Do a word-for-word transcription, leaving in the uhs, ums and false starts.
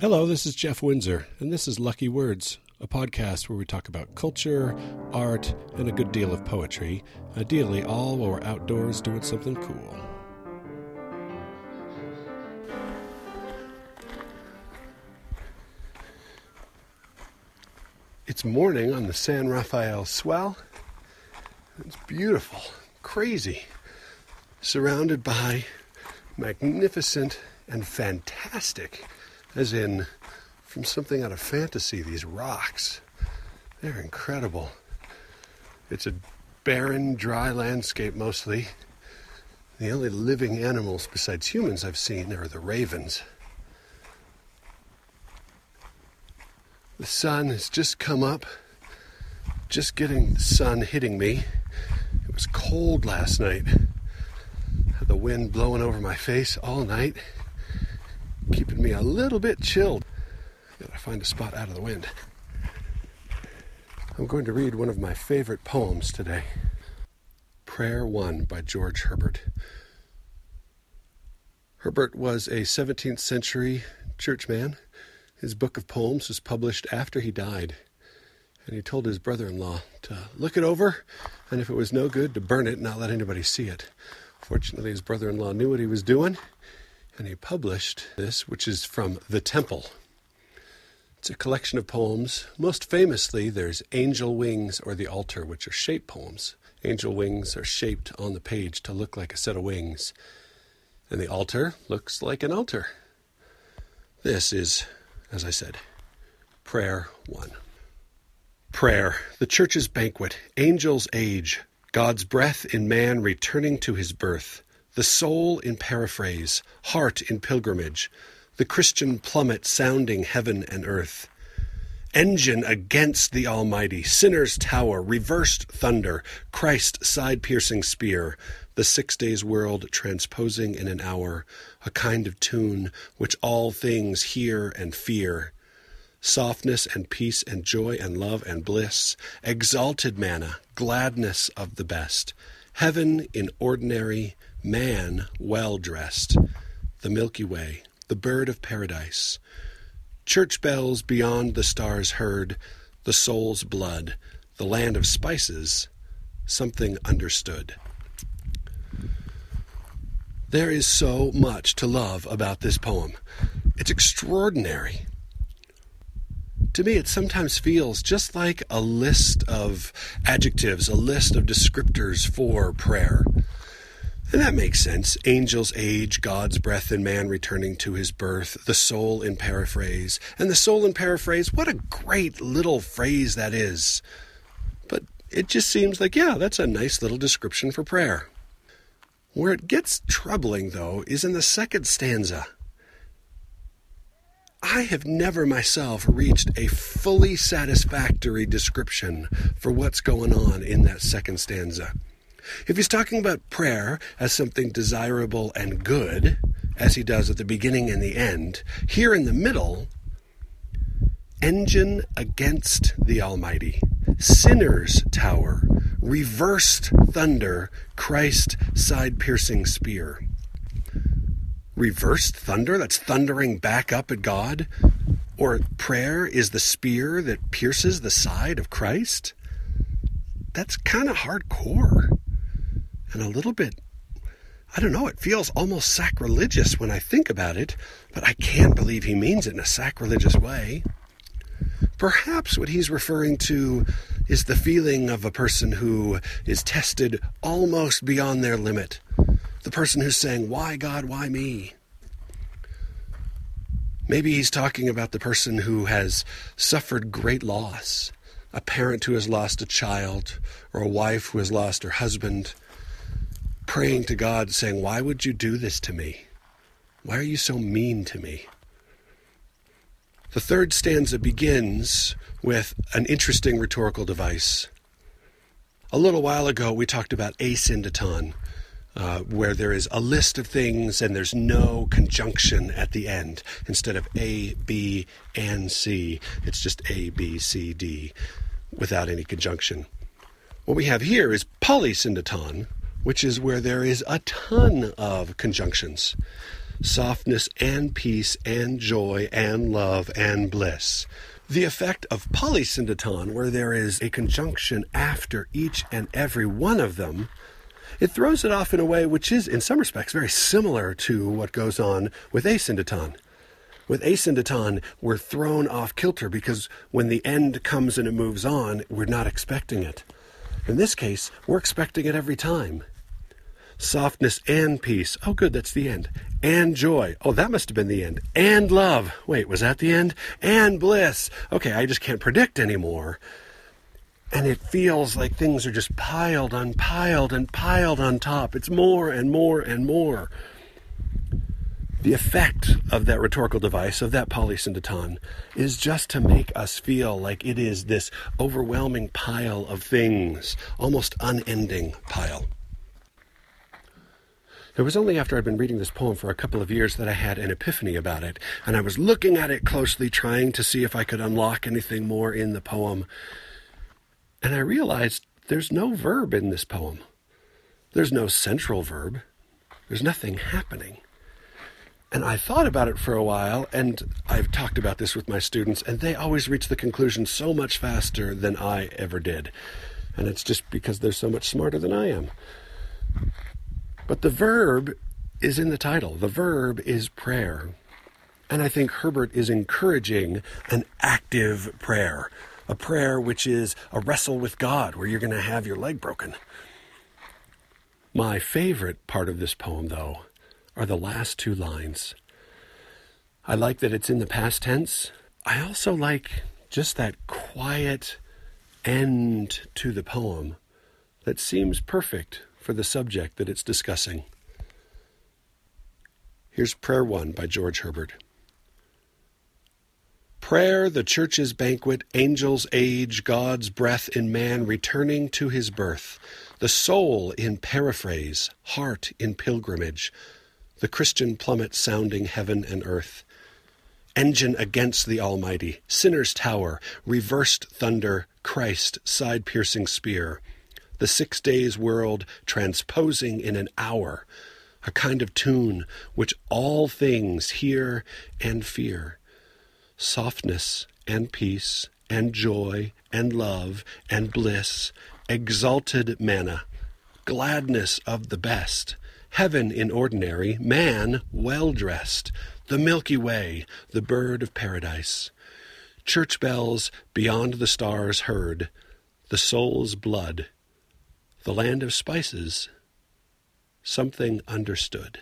Hello, this is Jeff Windsor, and this is Lucky Words, a podcast where we talk about culture, art, and a good deal of poetry, ideally all while we're outdoors doing something cool. It's morning on the San Rafael Swell. It's beautiful, crazy, surrounded by magnificent and fantastic, as in from something out of fantasy, these rocks. They're incredible. It's a barren, dry landscape mostly. The only living animals besides humans I've seen are the ravens. The sun has just come up, just getting the sun hitting me. It was cold last night. Had the wind blowing over my face all night, keeping me a little bit chilled. Gotta find a spot out of the wind. I'm going to read one of my favorite poems today. Prayer One by George Herbert. Herbert was a seventeenth century churchman. His book of poems was published after he died, and he told his brother-in-law to look it over, and if it was no good, to burn it and not let anybody see it. Fortunately, his brother-in-law knew what he was doing, and he published this, which is from The Temple. It's a collection of poems. Most famously, there's Angel Wings or The Altar, which are shape poems. Angel Wings are shaped on the page to look like a set of wings, and the altar looks like an altar. This is, as I said, Prayer One. Prayer, the church's banquet, angels' age, God's breath in man returning to his birth, the soul in paraphrase, heart in pilgrimage, the Christian plummet sounding heaven and earth. Engine against the Almighty, sinner's tower, reversed thunder, Christ's side-piercing spear, the six days world transposing in an hour, a kind of tune which all things hear and fear. Softness and peace and joy and love and bliss, exalted manna, gladness of the best, heaven in ordinary, man well-dressed, the Milky Way, the bird of paradise, church bells beyond the stars heard, the soul's blood, the land of spices, something understood. There is so much to love about this poem. It's extraordinary. To me, it sometimes feels just like a list of adjectives, a list of descriptors for prayer. And that makes sense. Angels' age, God's breath in man returning to his birth, the soul in paraphrase. And the soul in paraphrase, what a great little phrase that is. But it just seems like, yeah, that's a nice little description for prayer. Where it gets troubling, though, is in the second stanza. I have never myself reached a fully satisfactory description for what's going on in that second stanza. If he's talking about prayer as something desirable and good, as he does at the beginning and the end, here in the middle, engine against the Almighty, sinner's tower, reversed thunder, Christ side-piercing spear. Reversed thunder, that's thundering back up at God, or prayer is the spear that pierces the side of Christ? That's kind of hardcore. And a little bit, I don't know, it feels almost sacrilegious when I think about it, but I can't believe he means it in a sacrilegious way. Perhaps what he's referring to is the feeling of a person who is tested almost beyond their limit. The person who's saying, why God, why me? Maybe he's talking about the person who has suffered great loss, a parent who has lost a child, or a wife who has lost her husband, praying to God, saying, why would you do this to me? Why are you so mean to me? The third stanza begins with an interesting rhetorical device. A little while ago, we talked about asyndeton, uh, where there is a list of things and there's no conjunction at the end. Instead of A, B, and C, it's just A, B, C, D, without any conjunction. What we have here is polysyndeton, which is where there is a ton of conjunctions. softness and peace and joy and love and bliss. The effect of polysyndeton, where there is a conjunction after each and every one of them, it throws it off in a way which is, in some respects, very similar to what goes on with asyndeton. With asyndeton, we're thrown off kilter because when the end comes and it moves on, we're not expecting it. In this case, we're expecting it every time. Softness and peace. Oh, good, that's the end. And joy. Oh, that must have been the end. And love. Wait, was that the end? And bliss. Okay, I just can't predict anymore. And it feels like things are just piled on piled and piled on top. It's more and more and more. The effect of that rhetorical device, of that polysyndeton, is just to make us feel like it is this overwhelming pile of things, almost unending pile. It was only after I'd been reading this poem for a couple of years that I had an epiphany about it, and I was looking at it closely, trying to see if I could unlock anything more in the poem. And I realized there's no verb in this poem. There's no central verb. There's nothing happening. And I thought about it for a while, and I've talked about this with my students, and they always reach the conclusion so much faster than I ever did. And it's just because they're so much smarter than I am. But the verb is in the title. The verb is prayer. And I think Herbert is encouraging an active prayer, a prayer which is a wrestle with God, where you're going to have your leg broken. My favorite part of this poem, though, are the last two lines. I like that it's in the past tense. I also like just that quiet end to the poem that seems perfect for the subject that it's discussing. Here's Prayer One by George Herbert. Prayer, the church's banquet, angel's age, God's breath in man returning to his birth, the soul in paraphrase, heart in pilgrimage, the Christian plummet sounding heaven and earth. Engine against the Almighty, sinner's tower, reversed thunder, Christ, side-piercing spear. The six days world transposing in an hour, a kind of tune which all things hear and fear. Softness and peace and joy and love and bliss, exalted manna, gladness of the best, heaven in ordinary, man well-dressed, the Milky Way, the bird of paradise. Church bells beyond the stars heard, the soul's blood, the land of spices, something understood.